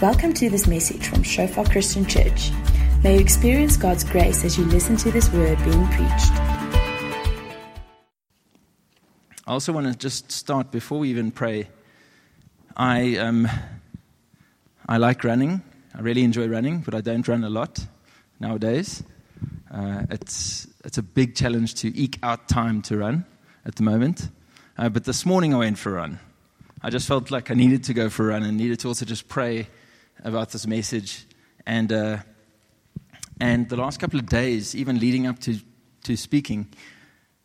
Welcome to this message from Shofar Christian Church. May you experience God's grace as you listen to this word being preached. I also want to just start before we even pray. I like running. I really enjoy running, but I don't run a lot nowadays. It's a big challenge to eke out time to run at the moment. But this morning I went for a run. I just felt like I needed to go for a run and needed to also just pray about this message. And the last couple of days, even leading up to speaking,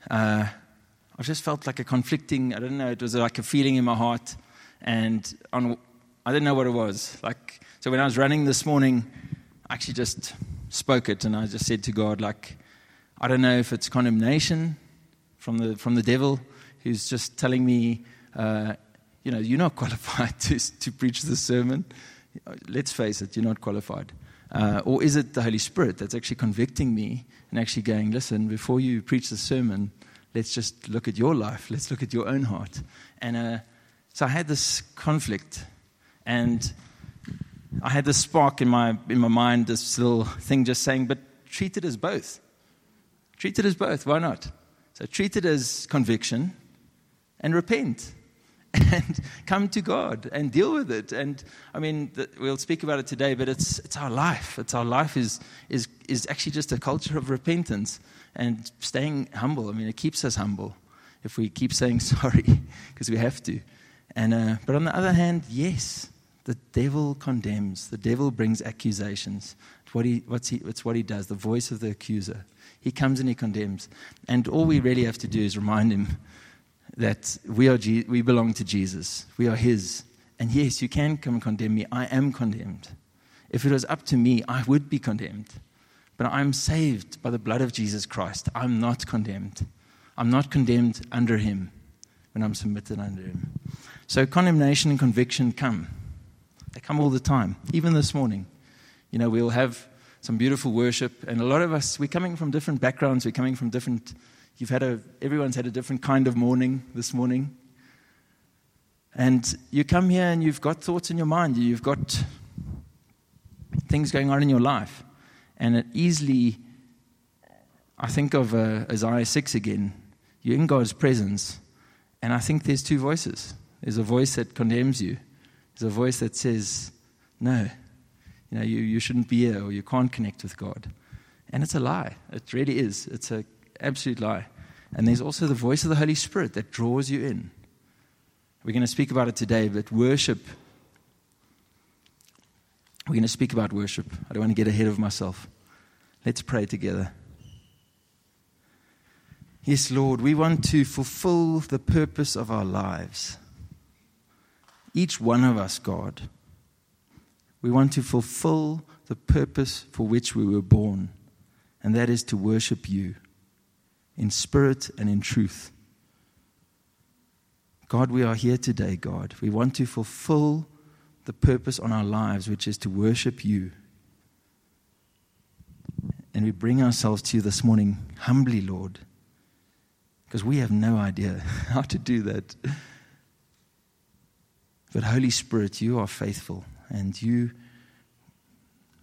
I just felt like a conflicting, I don't know, it was like a feeling in my heart. And I didn't know what it was. So when I was running this morning, I actually just spoke it. And I just said to God, I don't know if it's condemnation from the devil who's just telling me, you're not qualified to preach this sermon. Let's face it, you're not qualified. Or is it the Holy Spirit that's actually convicting me and actually going, listen, before you preach the sermon, let's just look at your life. Let's look at your own heart. And so I had this conflict, and I had this spark in my mind, this little thing just saying, but treat it as both. Treat it as both. Why not? So treat it as conviction and repent. And come to God and deal with it. And I mean, we'll speak about it today, but it's our life. It's our life is actually just a culture of repentance and staying humble. I mean, it keeps us humble if we keep saying sorry because we have to. And but on the other hand, yes, the devil condemns. The devil brings accusations. It's what he does. The voice of the accuser. He comes and he condemns. And all we really have to do is remind him that we belong to Jesus. We are His. And yes, you can come and condemn me. I am condemned. If it was up to me, I would be condemned. But I'm saved by the blood of Jesus Christ. I'm not condemned. I'm not condemned under Him when I'm submitted under Him. So condemnation and conviction come. They come all the time. Even this morning. We'll have some beautiful worship. And a lot of us, we're coming from different backgrounds. We're coming from different... Everyone's had a different kind of morning this morning. And you come here and you've got thoughts in your mind. You've got things going on in your life. And it easily, I think of Isaiah 6 again. You're in God's presence. And I think there's two voices. There's a voice that condemns you. There's a voice that says, no, you shouldn't be here, or you can't connect with God. And it's a lie. It really is. It's a absolute lie. And there's also the voice of the Holy Spirit that draws you in. We're going to speak about it today, but worship. We're going to speak about worship. I don't want to get ahead of myself. Let's pray together. Yes, Lord, we want to fulfill the purpose of our lives. Each one of us, God, we want to fulfill the purpose for which we were born, and that is to worship you. In spirit and in truth. God, we are here today, God. We want to fulfill the purpose on our lives, which is to worship you. And we bring ourselves to you this morning humbly, Lord, because we have no idea how to do that. But Holy Spirit, you are faithful, and you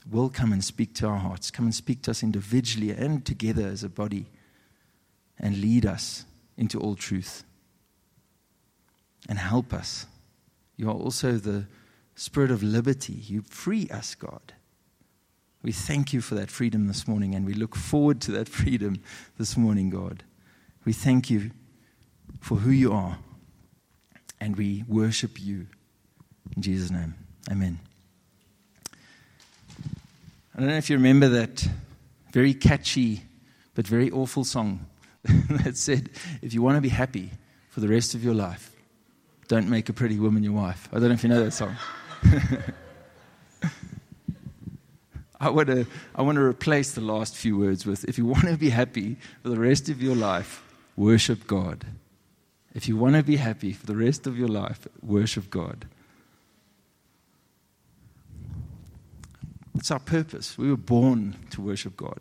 will come and speak to our hearts. Come and speak to us individually and together as a body. And lead us into all truth. And help us. You are also the Spirit of liberty. You free us, God. We thank you for that freedom this morning. And we look forward to that freedom this morning, God. We thank you for who you are. And we worship you. In Jesus' name. Amen. I don't know if you remember that very catchy but very awful song. That said, if you want to be happy for the rest of your life, don't make a pretty woman your wife. I don't know if you know that song. I want to replace the last few words with, if you want to be happy for the rest of your life, worship God. If you want to be happy for the rest of your life, worship God. It's our purpose. We were born to worship God.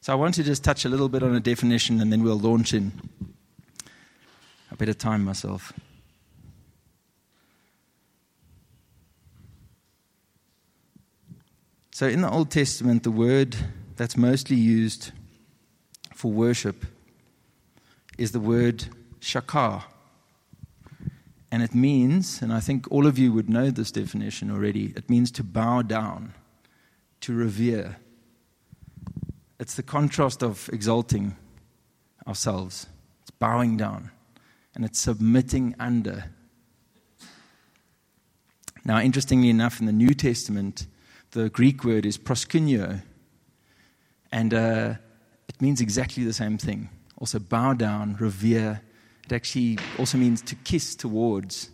So I want to just touch a little bit on a definition and then we'll launch in. I better time myself. So in the Old Testament, the word that's mostly used for worship is the word shakar. And it means, and I think all of you would know this definition already, it means to bow down, to revere. It's the contrast of exalting ourselves. It's bowing down, and it's submitting under. Now, interestingly enough, in the New Testament, the Greek word is proskynio, and it means exactly the same thing. Also, bow down, revere. It actually also means to kiss towards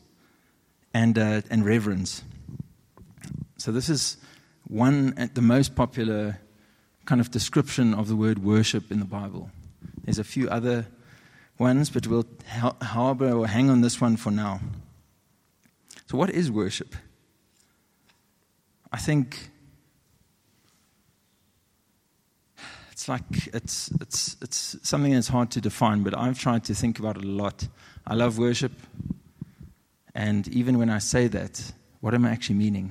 and reverence. So this is the most popular kind of description of the word worship in the Bible. There's a few other ones, but we'll harbor or hang on this one for now. So what is worship? I think it's like it's something that's hard to define, but I've tried to think about it a lot. I love worship, and even when I say that, what am I actually meaning?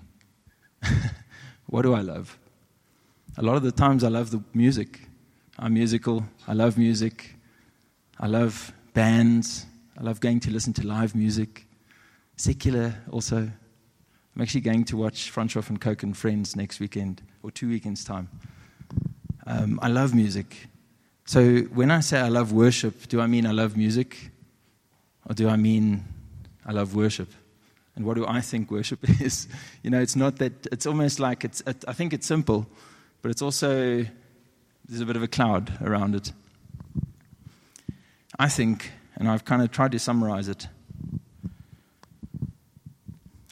What do I love? A lot of the times I love the music. I'm musical. I love music. I love bands. I love going to listen to live music. Secular also. I'm actually going to watch Franchot and Coke and Friends next weekend, or 2 weekends' time. I love music. So when I say I love worship, do I mean I love music? Or do I mean I love worship? And what do I think worship is? You know, it's not that, it's almost like, I think it's simple, but it's also, there's a bit of a cloud around it. I think, and I've kind of tried to summarize it,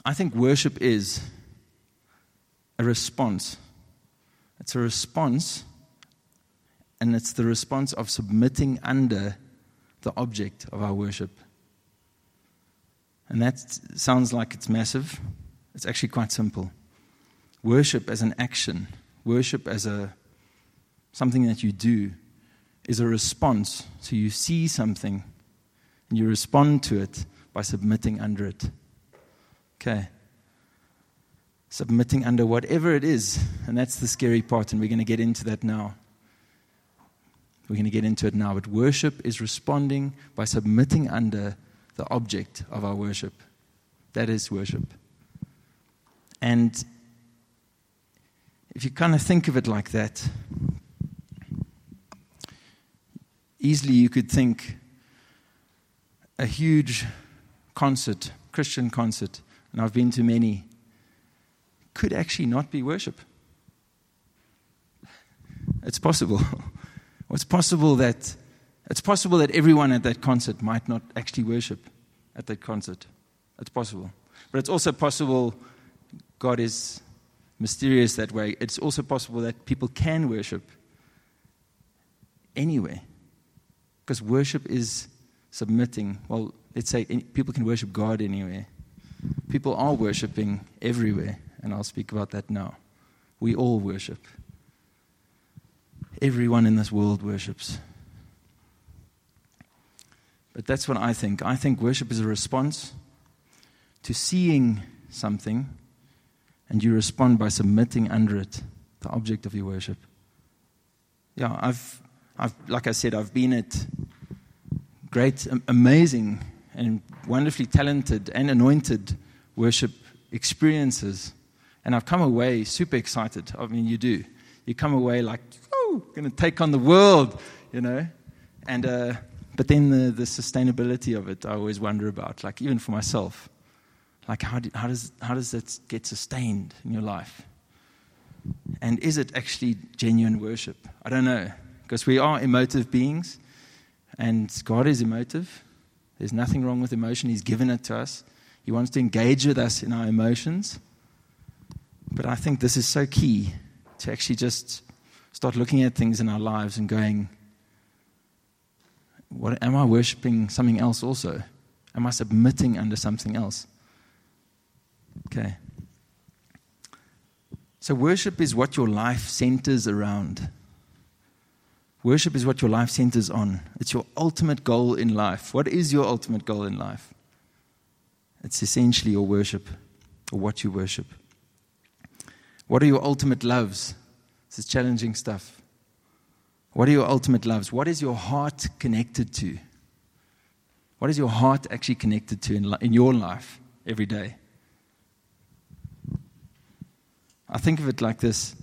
I think worship is a response. It's a response, and it's the response of submitting under the object of our worship. And that sounds like it's massive. It's actually quite simple. Worship as an action, worship as a something that you do, is a response. So you see something, and you respond to it by submitting under it. Okay. Submitting under whatever it is, and that's the scary part, and we're going to get into that now. But worship is responding by submitting under the object of our worship. That is worship. And if you kind of think of it like that, easily you could think a huge concert, Christian concert, and I've been to many, could actually not be worship. It's possible. It's possible that everyone at that concert might not actually worship at that concert. It's possible. But it's also possible God is mysterious that way. It's also possible that people can worship anywhere. Because worship is submitting. Well, let's say people can worship God anywhere. People are worshiping everywhere. And I'll speak about that now. We all worship. Everyone in this world worships. But that's what I think. I think worship is a response to seeing something, and you respond by submitting under it, the object of your worship. Yeah, I've like I said, I've been at great, amazing, and wonderfully talented and anointed worship experiences. And I've come away super excited. I mean, you do. You come away like, oh, going to take on the world, you know. And but then the sustainability of it, I always wonder about. Like even for myself, like how does that get sustained in your life? And is it actually genuine worship? I don't know, because we are emotive beings, and God is emotive. There's nothing wrong with emotion. He's given it to us. He wants to engage with us in our emotions. But I think this is so key to actually just start looking at things in our lives and going, "What am I worshiping something else also? Am I submitting under something else?" Okay. So worship is what your life centers around. Worship is what your life centers on. It's your ultimate goal in life. What is your ultimate goal in life? It's essentially your worship, or what you worship. What are your ultimate loves? This is challenging stuff. What are your ultimate loves? What is your heart connected to? What is your heart actually connected to in your life every day? I think of it like this.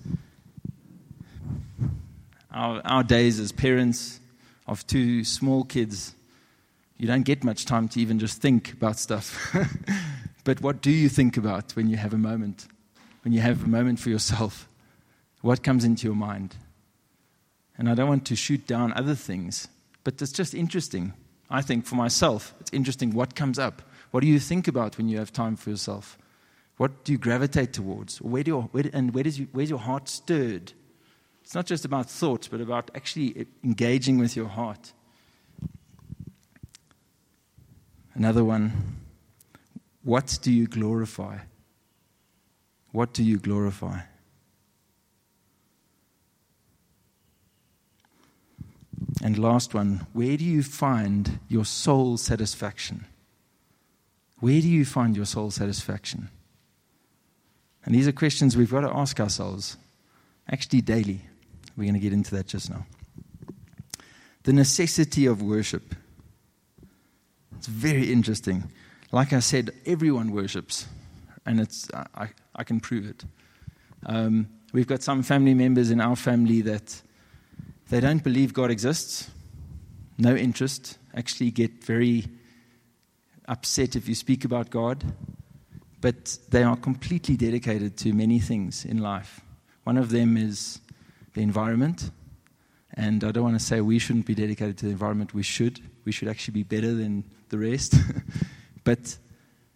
Our days as parents of two small kids, you don't get much time to even just think about stuff. But what do you think about when you have a moment? When you have a moment for yourself, what comes into your mind? And I don't want to shoot down other things, but it's just interesting. I think for myself, it's interesting what comes up. What do you think about when you have time for yourself? What do you gravitate towards? Where's your heart stirred? It's not just about thoughts, but about actually engaging with your heart. Another one, what do you glorify? What do you glorify? And last one, where do you find your soul satisfaction? Where do you find your soul satisfaction? And these are questions we've got to ask ourselves, actually daily. We're going to get into that just now. The necessity of worship. It's very interesting. Like I said, everyone worships. And I can prove it. We've got some family members in our family that they don't believe God exists, no interest, actually get very upset if you speak about God, but they are completely dedicated to many things in life. One of them is the environment, and I don't want to say we shouldn't be dedicated to the environment. We should actually be better than the rest. But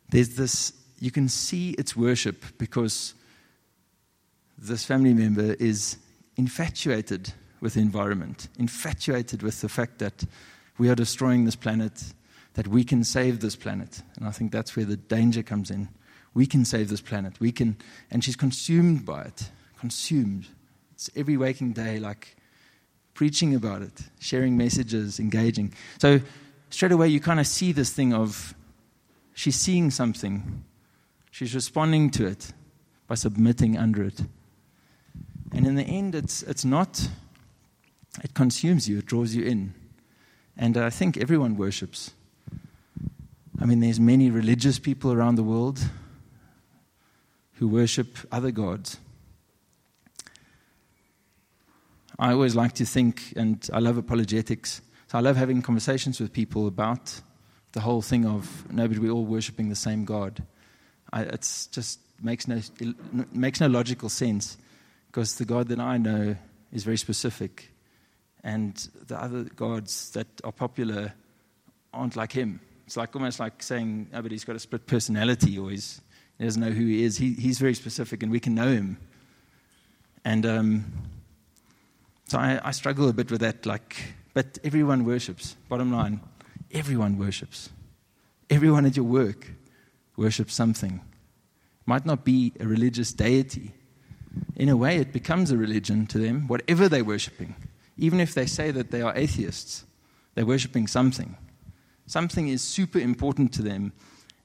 there's this. You can see it's worship because this family member is infatuated with the environment, infatuated with the fact that we are destroying this planet, that we can save this planet. And I think that's where the danger comes in. We can save this planet. We can, and she's consumed by it, consumed. It's every waking day, like preaching about it, sharing messages, engaging. So straight away you kind of see this thing of she's seeing something. She's responding to it by submitting under it. And in the end, it's not, it consumes you, it draws you in. And I think everyone worships. I mean, there's many religious people around the world who worship other gods. I always like to think, and I love apologetics, so I love having conversations with people about the whole thing of, no, but we're all worshipping the same God. It just makes no logical sense, because the God that I know is very specific, and the other gods that are popular aren't like him. It's like almost like saying, oh, but he's got a split personality, or he doesn't know who he is. He's very specific, and we can know him. And so I struggle a bit with that. Like, but everyone worships. Bottom line, everyone worships. Everyone at your work worship something. Might not be a religious deity. In a way, it becomes a religion to them, whatever they're worshipping. Even if they say that they are atheists, they're worshipping something. Something is super important to them,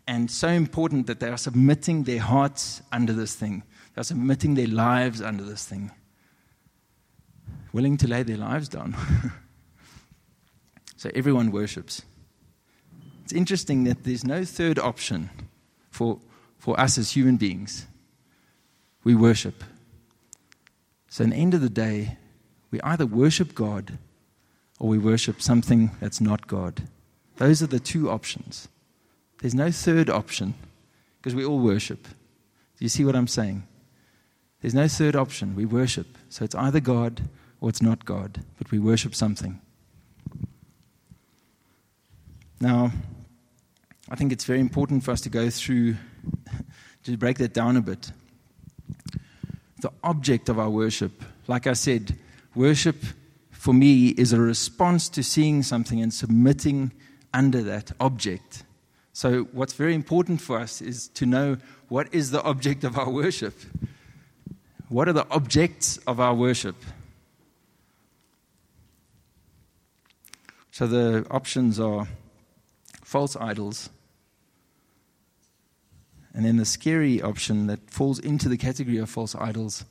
and so important that they are submitting their hearts under this thing. They are submitting their lives under this thing. Willing to lay their lives down. So everyone worships. It's interesting that there's no third option. For us as human beings, we worship. So in the end of the day, we either worship God or we worship something that's not God. Those are the two options. There's no third option because we all worship. Do you see what I'm saying? There's no third option. We worship. So it's either God or it's not God, but we worship something. Now, I think it's very important for us to go through, to break that down a bit. The object of our worship, like I said, worship for me is a response to seeing something and submitting under that object. So what's very important for us is to know what is the object of our worship. What are the objects of our worship? So the options are false idols, And then the scary option that falls into the category of false idols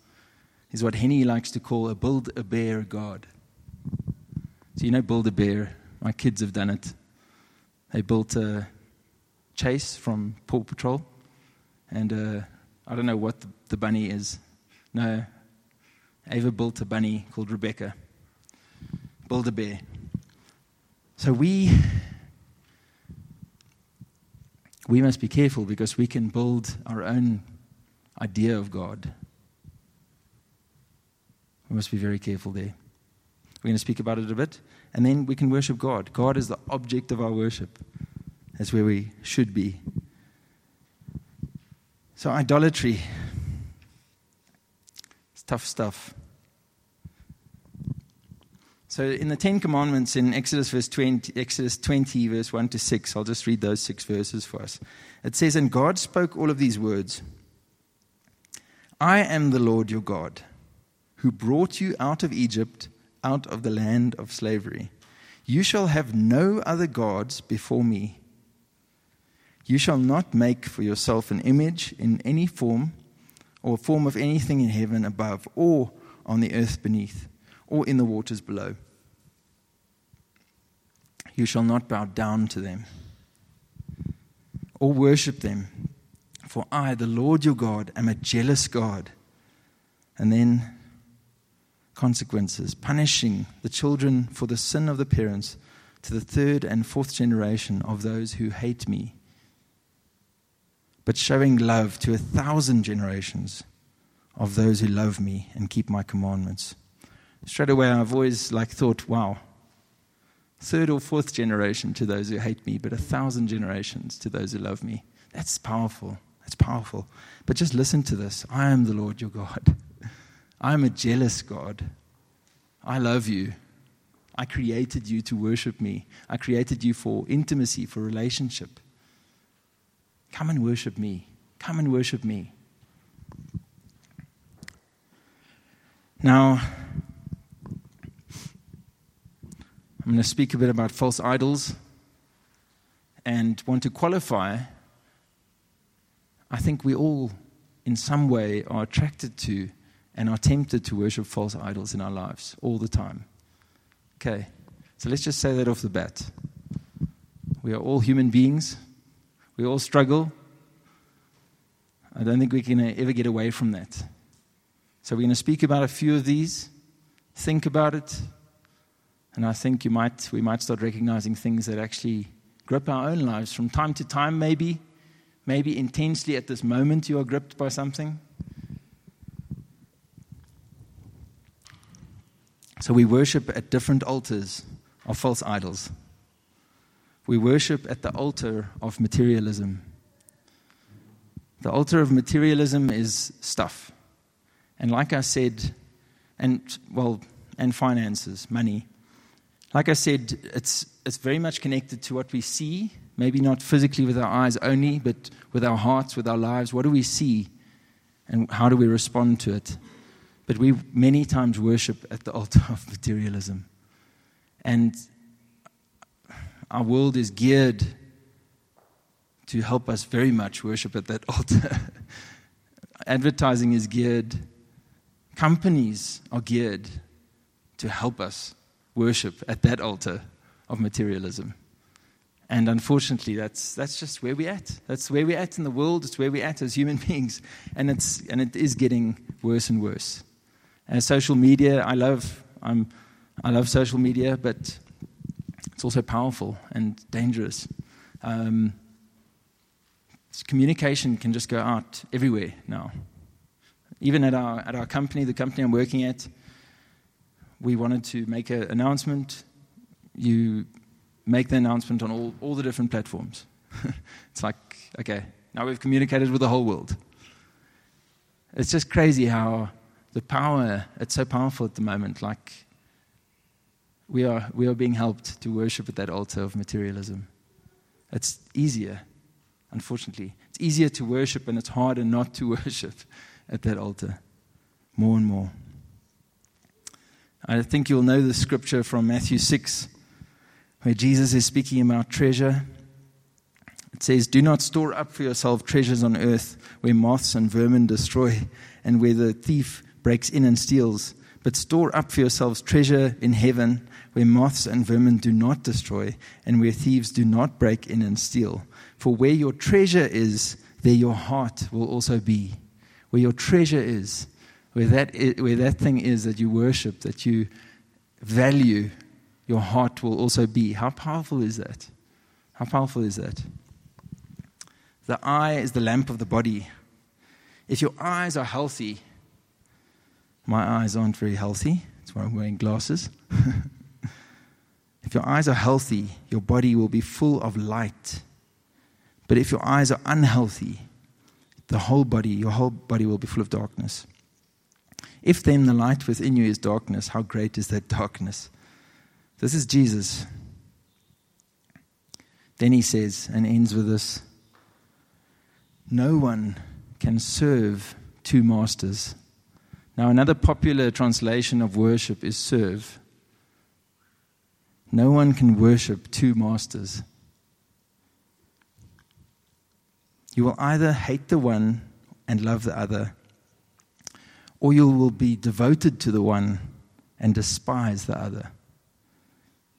is what Henny likes to call a build-a-bear god. So Build-A-Bear, my kids have done it. They built a Chase from Paw Patrol, and I don't know what the bunny is. No, Ava built a bunny called Rebecca. Build-A-Bear. So we must be careful, because we can build our own idea of God. We must be very careful there. We're going to speak about it a bit, and then we can worship God. God is the object of our worship. That's where we should be. So idolatry. It's tough stuff. So in the Ten Commandments in Exodus 20, verse 1 to 6, I'll just read those 6 verses for us. It says, "And God spoke all of these words. I am the Lord your God, who brought you out of Egypt, out of the land of slavery. You shall have no other gods before me. You shall not make for yourself an image in any form, or a form of anything in heaven above, or on the earth beneath, or in the waters below. You shall not bow down to them or worship them, for I, the Lord your God, am a jealous God." And then consequences, punishing the children for the sin of the parents to the 3rd and 4th generation of those who hate me, but showing love to 1,000 generations of those who love me and keep my commandments. Straight away, I've always thought, wow, 3rd or 4th generation to those who hate me, but 1,000 generations to those who love me. That's powerful. That's powerful. But just listen to this. I am the Lord your God. I am a jealous God. I love you. I created you to worship me. I created you for intimacy, for relationship. Come and worship me. Come and worship me. Now, I'm going to speak a bit about false idols and want to qualify. I think we all, in some way, are attracted to and are tempted to worship false idols in our lives all the time. Okay, so let's just say that off the bat. We are all human beings. We all struggle. I don't think we can ever get away from that. So we're going to speak about a few of these, think about it, and I think we might start recognizing things that actually grip our own lives from time to time, maybe intensely at this moment you are gripped by something. So we worship at different altars of false idols. We worship at the altar of materialism. The altar of materialism is stuff. And like I said, and finances, money. Like I said, it's very much connected to what we see, maybe not physically with our eyes only, but with our hearts, with our lives. What do we see and how do we respond to it? But we many times worship at the altar of materialism. And our world is geared to help us very much worship at that altar. Advertising is geared. Companies are geared to help us worship at that altar of materialism. And unfortunately, that's just where we're at. That's where we're at in the world. It's where we're at as human beings. And it is getting worse and worse. And social media, I love social media, but it's also powerful and dangerous. Communication can just go out everywhere now. Even at our company, the company I'm working at, we wanted to make an announcement. You make the announcement on all the different platforms. It's like, okay, now we've communicated with the whole world. It's just crazy how the power, it's so powerful at the moment, like we are being helped to worship at that altar of materialism. It's easier, unfortunately. It's easier to worship, and it's harder not to worship at that altar, more and more. I think you'll know the scripture from Matthew 6, where Jesus is speaking about treasure, It says, "Do not store up for yourself treasures on earth where moths and vermin destroy and where the thief breaks in and steals, but store up for yourselves treasure in heaven where moths and vermin do not destroy and where thieves do not break in and steal. For where your treasure is, there your heart will also be." Where your treasure is, where that thing is that you worship, that you value, your heart will also be. How powerful is that? How powerful is that? The eye is the lamp of the body. If your eyes are healthy — my eyes aren't very healthy, that's why I'm wearing glasses. If your eyes are healthy, your body will be full of light. But if your eyes are unhealthy, your whole body will be full of darkness. If then the light within you is darkness, how great is that darkness? This is Jesus. Then he says, and ends with this, "No one can serve two masters." Now, another popular translation of worship is serve. No one can worship two masters. You will either hate the one and love the other, or you will be devoted to the one and despise the other.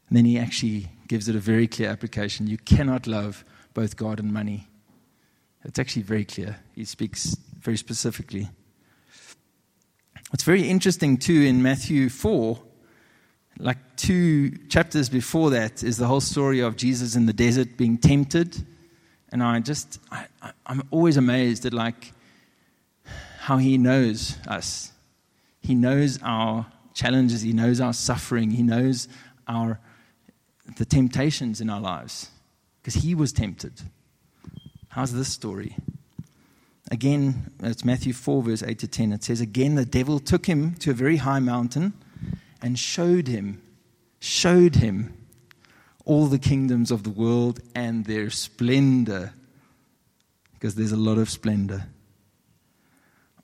And then he actually gives it a very clear application. You cannot love both God and money. It's actually very clear. He speaks very specifically. What's very interesting too in Matthew 4, like 2 chapters before that, is the whole story of Jesus in the desert being tempted. And I'm always amazed at like how he knows us. He knows our challenges. He knows our suffering. He knows the temptations in our lives because he was tempted. How's this story? Again, it's Matthew 4, verse 8 to 10. It says, "Again, the devil took him to a very high mountain and showed him all the kingdoms of the world and their splendor." Because there's a lot of splendor.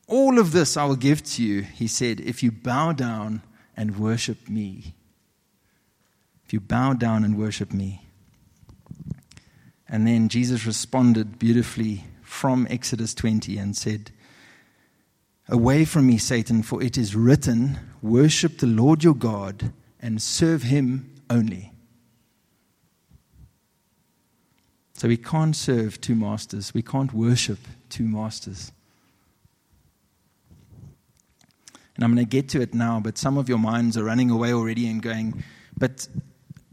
"All of this I will give to you," he said, "if you bow down and worship me." If you bow down and worship me. And then Jesus responded beautifully from Exodus 20 and said, "Away from me, Satan, for it is written, 'Worship the Lord your God and serve him only.'" So we can't serve two masters. We can't worship two masters. And I'm going to get to it now, but some of your minds are running away already and going, "But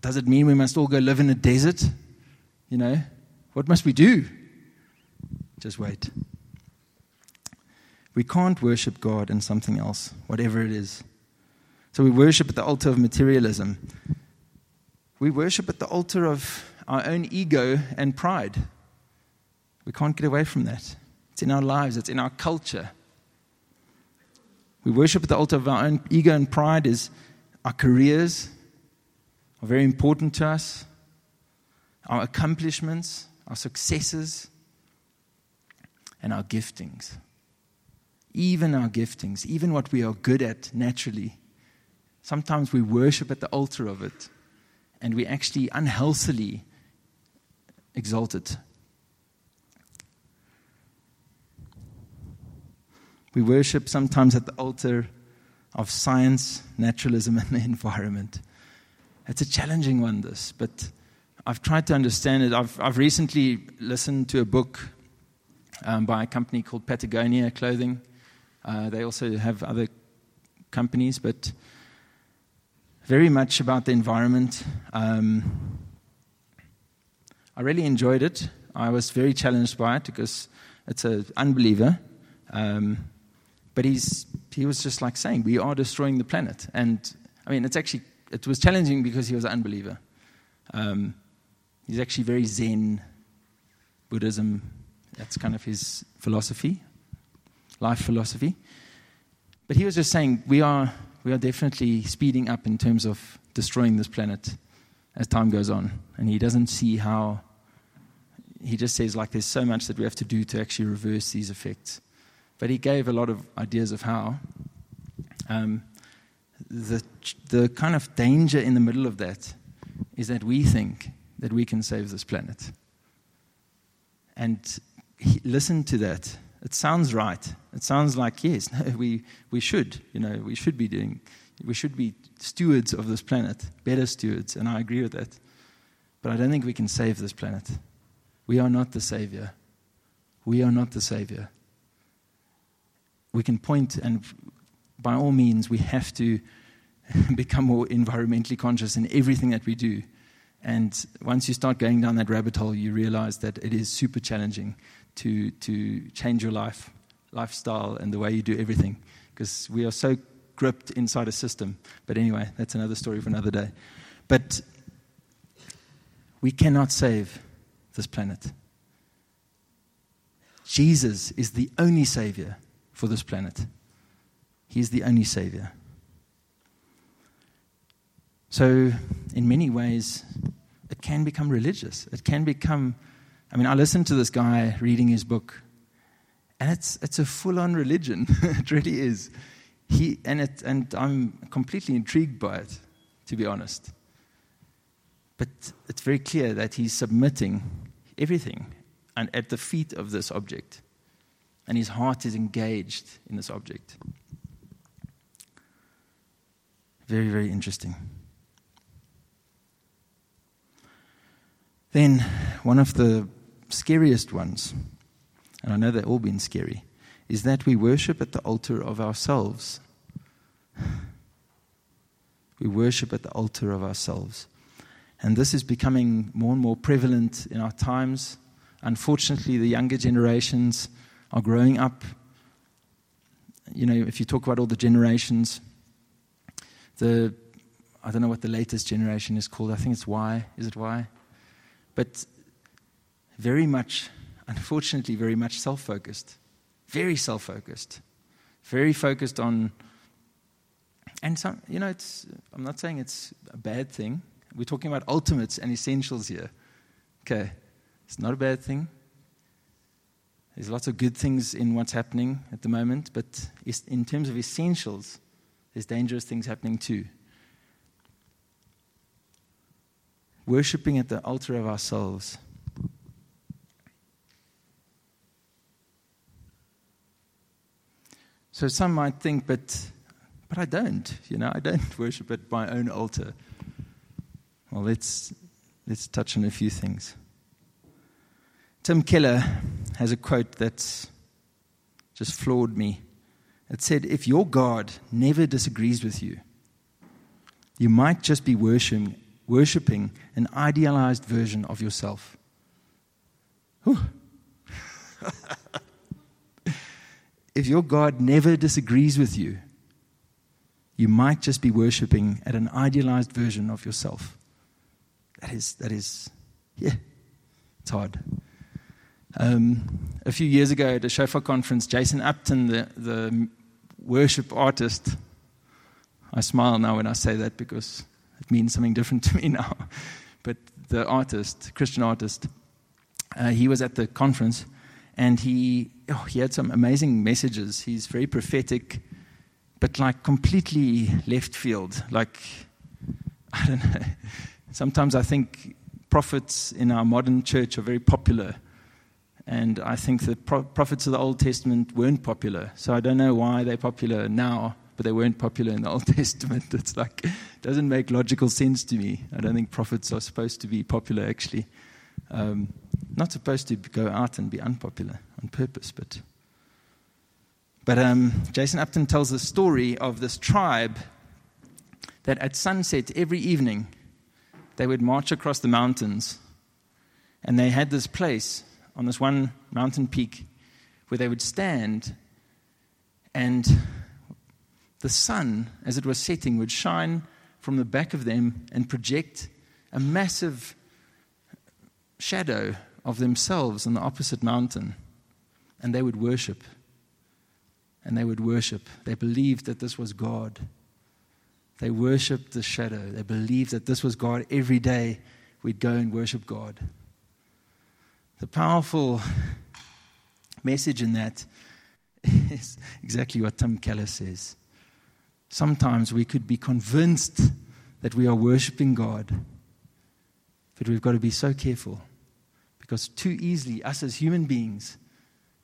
does it mean we must all go live in a desert? You know, what must we do?" Just wait. We can't worship God and something else, whatever it is. So we worship at the altar of materialism. We worship at the altar of our own ego and pride. We can't get away from that. It's in our lives. It's in our culture. We worship at the altar of our own ego and pride. Is our careers are very important to us. Our accomplishments, our successes, and our giftings. Even our giftings, even what we are good at naturally. Sometimes we worship at the altar of it, and we actually unhealthily exalt it. We worship sometimes at the altar of science, naturalism, and the environment. It's a challenging one, this, but I've tried to understand it. I've recently listened to a book by a company called Patagonia Clothing. They also have other companies, but very much about the environment. I really enjoyed it. I was very challenged by it because it's an unbeliever. But he was just like saying, we are destroying the planet. And I mean, it was challenging because he was an unbeliever. He's actually very Zen Buddhism. That's kind of his philosophy, life philosophy. But he was just saying, we are definitely speeding up in terms of destroying this planet as time goes on. And he doesn't see how. He just says, like, there's so much that we have to do to actually reverse these effects. But he gave a lot of ideas of how. The kind of danger in the middle of that is that we think that we can save this planet. And listen to that. It sounds right. It sounds like, yes, no, we should. You know, we should be doing, we should be stewards of this planet, better stewards, and I agree with that. But I don't think we can save this planet. We are not the savior. We are not the savior. We can point, and by all means, we have to become more environmentally conscious in everything that we do. And once you start going down that rabbit hole, you realize that it is super challenging to change your lifestyle and the way you do everything, because we are so gripped inside a system. But anyway, that's another story for another day. But we cannot save this planet. Jesus is the only savior for this planet. He is the only savior. So in many ways, it can become religious. It can become, I mean, I listened to this guy reading his book, and it's a full-on religion. It really is. And I'm completely intrigued by it, to be honest. But it's very clear that he's submitting everything and at the feet of this object. And his heart is engaged in this object. Very, very interesting. Then, one of the scariest ones, and I know they've all been scary, is that we worship at the altar of ourselves. We worship at the altar of ourselves. And this is becoming more and more prevalent in our times. Unfortunately, the younger generations are growing up. You know, if you talk about all the generations, I don't know what the latest generation is called. I think it's Y. Is it Y? But very much, unfortunately, very much self-focused. Very self-focused. Very focused on, and some, you know, I'm not saying it's a bad thing. We're talking about ultimates and essentials here. Okay, it's not a bad thing. There's lots of good things in what's happening at the moment, but in terms of essentials, there's dangerous things happening too. Worshipping at the altar of ourselves. So some might think, but I don't. You know, I don't worship at my own altar. Well, let's touch on a few things. Tim Keller has a quote that's just floored me. It said, if your God never disagrees with you, you might just be worshipping an idealized version of yourself. If your God never disagrees with you, you might just be worshipping at an idealized version of yourself. That is, yeah, it's hard. A few years ago at a Shofar conference, Jason Upton, the worship artist, I smile now when I say that because it means something different to me now. But the artist, Christian artist, he was at the conference, and he had some amazing messages. He's very prophetic, but like completely left field. Like, I don't know. Sometimes I think prophets in our modern church are very popular. And I think the prophets of the Old Testament weren't popular. So I don't know why they're popular now, but they weren't popular in the Old Testament. It's like, it doesn't make logical sense to me. I don't think prophets are supposed to be popular, actually. Not supposed to go out and be unpopular on purpose, But Jason Upton tells the story of this tribe that at sunset every evening they would march across the mountains, and they had this place on this one mountain peak where they would stand, and the sun, as it was setting, would shine from the back of them and project a massive shadow of themselves on the opposite mountain, and they would worship. And they would worship. They believed that this was God. They worshipped the shadow. They believed that this was God. Every day we'd go and worship God. The powerful message in that is exactly what Tim Keller says. Sometimes we could be convinced that we are worshipping God, but we've got to be so careful Because too easily, us as human beings,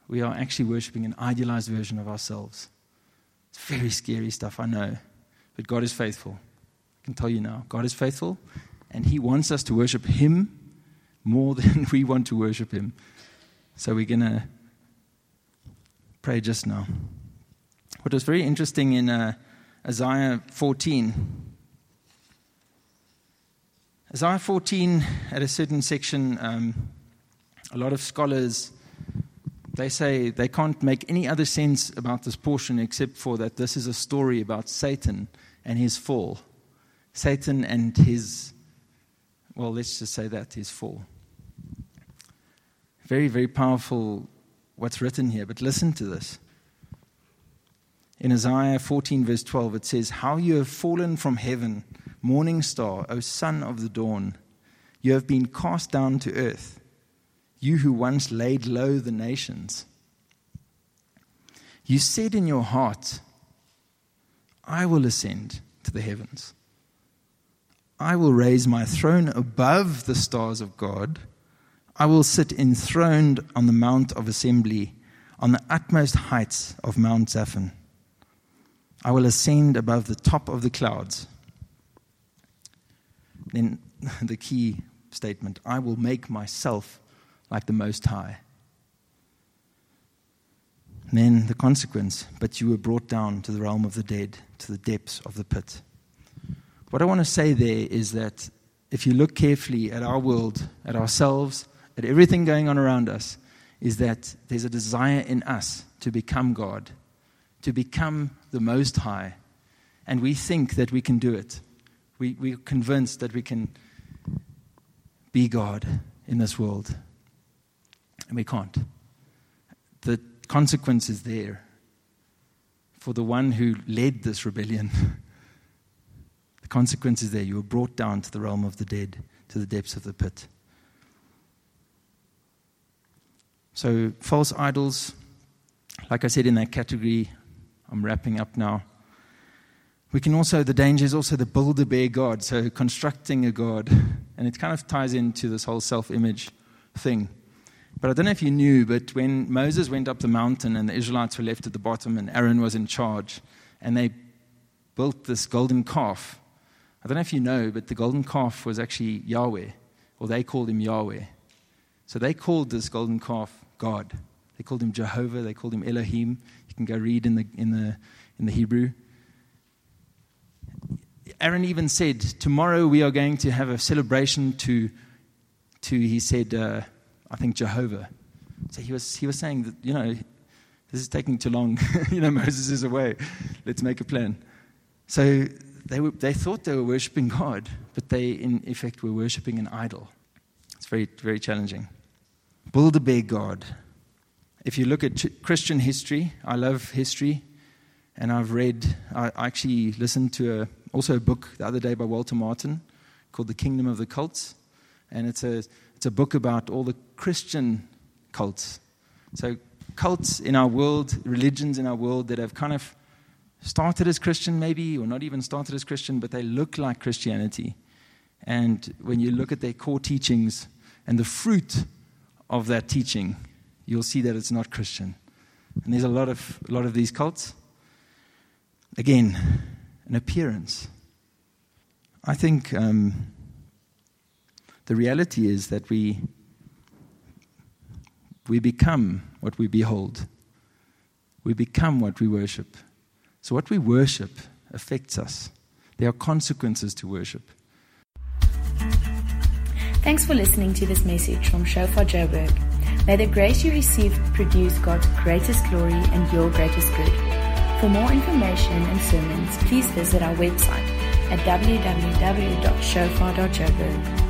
we are actually worshiping an idealized version of ourselves. It's very scary stuff, I know. But God is faithful. I can tell you now, God is faithful, and He wants us to worship Him more than we want to worship Him. So we're going to pray just now. What was very interesting in Isaiah 14. Isaiah 14, at a certain section, a lot of scholars, they say they can't make any other sense about this portion except for that this is a story about Satan and his fall. Satan and his, well, let's just say that, his fall. Very, very powerful what's written here, but listen to this. In Isaiah 14, verse 12, it says, "How you have fallen from heaven, morning star, O son of the dawn. You have been cast down to earth, you who once laid low the nations. You said in your heart, I will ascend to the heavens. I will raise my throne above the stars of God. I will sit enthroned on the Mount of Assembly, on the utmost heights of Mount Zaphon. I will ascend above the top of the clouds." Then the key statement, "I will make myself like the Most High." And then the consequence, "But you were brought down to the realm of the dead, to the depths of the pit." What I want to say there is that if you look carefully at our world, at ourselves, at everything going on around us, is that there's a desire in us to become God, to become the Most High. And we think that we can do it. We're convinced that we can be God in this world. And we can't. The consequence is there for the one who led this rebellion. The consequence is there. You were brought down to the realm of the dead, to the depths of the pit. So false idols, like I said, in that category, I'm wrapping up now. We can also, the danger is also the Build-A-Bear God, so constructing a God. And it kind of ties into this whole self-image thing. But I don't know if you knew, but when Moses went up the mountain and the Israelites were left at the bottom and Aaron was in charge, and they built this golden calf. I don't know if you know, but the golden calf was actually Yahweh, or they called him Yahweh. So they called this golden calf God. They called him Jehovah. They called him Elohim. You can go read in the Hebrew. Aaron even said, "Tomorrow we are going to have a celebration to he said, I think Jehovah." So he was saying that, you know, this is taking too long. You know, Moses is away. Let's make a plan. So they thought they were worshiping God, but they in effect were worshiping an idol. It's very, very challenging. Build-A-Bear God. If you look at Christian history, I love history, and I actually listened to also a book the other day by Walter Martin called The Kingdom of the Cults, and it's a book about all the Christian cults. So cults in our world, religions in our world that have kind of started as Christian maybe, or not even started as Christian, but they look like Christianity. And when you look at their core teachings and the fruit of that teaching, you'll see that it's not Christian. And there's a lot of these cults. Again, an appearance. I think the reality is that we become what we behold. We become what we worship. So what we worship affects us. There are consequences to worship. Thanks for listening to this message from Shofar Joburg. May the grace you receive produce God's greatest glory and your greatest good. For more information and sermons, please visit our website at www.shofar.joburg.